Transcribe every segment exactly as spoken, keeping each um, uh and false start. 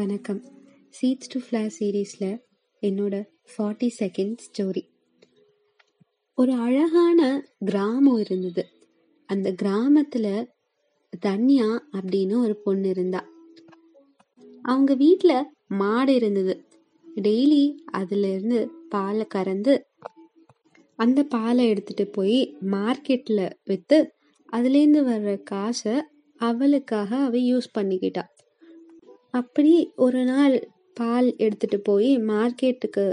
வணக்கம். Seeds to fly சீரீஸில் என்னோட ஃபார்ட்டி செகண்ட் ஸ்டோரி. ஒரு அழகான கிராமம் இருந்தது. அந்த கிராமத்தில் தன்யா அப்படின்னு ஒரு பொண்ணு இருந்தா. அவங்க வீட்டில் மாடு இருந்தது. டெய்லி அதுலேருந்து பாலை கறந்து அந்த பாலை எடுத்துகிட்டு போய் மார்க்கெட்டில் விற்று அதுலேருந்து வர்ற காசை அவளுக்காக அவள் யூஸ் பண்ணிக்கிட்டா. அப்படி ஒரு நாள் பால் எடுத்துகிட்டு போய் மார்க்கெட்டுக்கு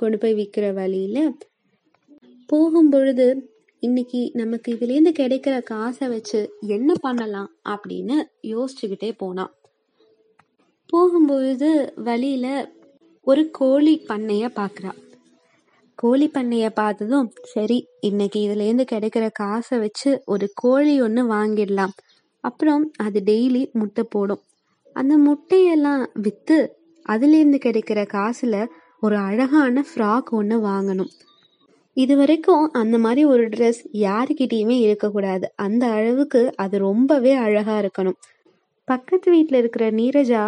கொண்டு போய் விற்கிற வழியில் போகும்பொழுது, இன்னைக்கு நமக்கு இதுலேருந்து கிடைக்கிற காசை வச்சு என்ன பண்ணலாம் அப்படின்னு யோசிச்சுக்கிட்டே போனான். போகும்பொழுது வழியில் ஒரு கோழி பண்ணையை பார்க்குறா. கோழி பண்ணையை பார்த்ததும், சரி இன்னைக்கு இதுலேருந்து கிடைக்கிற காசை வச்சு ஒரு கோழி ஒன்று வாங்கிடலாம், அப்புறம் அது டெய்லி முட்டை போடும், அந்த முட்டையெல்லாம் விற்று அதுலேருந்து கிடைக்கிற காசில் ஒரு அழகான ஃப்ராக் ஒன்று வாங்கணும். இது வரைக்கும் அந்த மாதிரி ஒரு ட்ரெஸ் யாருக்கிட்டேயுமே இருக்கக்கூடாது, அந்த அளவுக்கு அது ரொம்பவே அழகாக இருக்கணும். பக்கத்து வீட்டில் இருக்கிற நீரஜா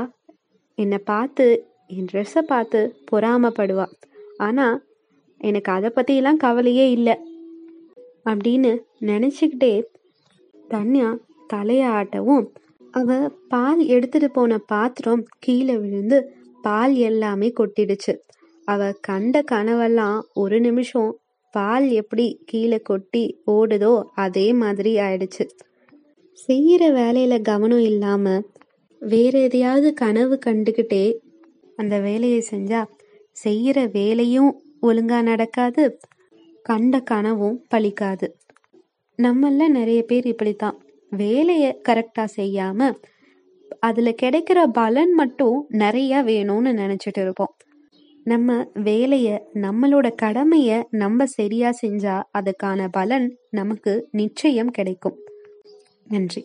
என்னை பார்த்து, என் ட்ரெஸ்ஸை பார்த்து பொறாமப்படுவா, ஆனால் எனக்கு அதை பற்றியெல்லாம் கவலையே இல்லை அப்படின்னு நினச்சிக்கிட்டே தன்யா தலையாட்டவும், அவ பால் எடுத்துட்டு போன பாத்திரம் கீழே விழுந்து பால் எல்லாமே கொட்டிடுச்சு. அவ கண்ட கனவெல்லாம் ஒரு நிமிஷம் பால் எப்படி கீழே கொட்டி ஓடுதோ அதே மாதிரி ஆயிடுச்சு. செய்யற வேலையில கவனம் இல்லாம வேற எதையாவது கனவு கண்டுகிட்டே அந்த வேலையை செஞ்சா செய்யற வேலையும் ஒழுங்கா நடக்காது, கண்ட கனவும் பழிக்காது. நம்மள நிறைய பேர் இப்படித்தான், வேலையை கரெக்டா செய்யாம அதுல கிடைக்கிற பலன் மட்டும் நிறைய வேணும்னு நினைச்சிட்டு இருப்போம். நம்ம வேலைய, நம்மளோட கடமைய நம்ம சரியா செஞ்சா அதுக்கான பலன் நமக்கு நிச்சயம் கிடைக்கும். நன்றி.